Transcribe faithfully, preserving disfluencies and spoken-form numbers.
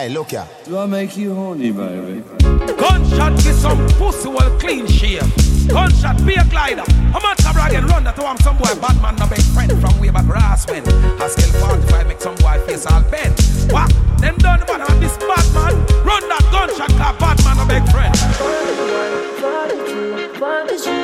Aye, look ya. Do I make you horny, baby? Gunshot with some pussy well clean shave. Gunshot be a glider. I'm not a brag and run that I'm some boy bad man, no big friend from way back Rasman. I scale forty-five make some boy face all bent. What? Them done man on this bad man. Run that gunshot car bad man, no big friend.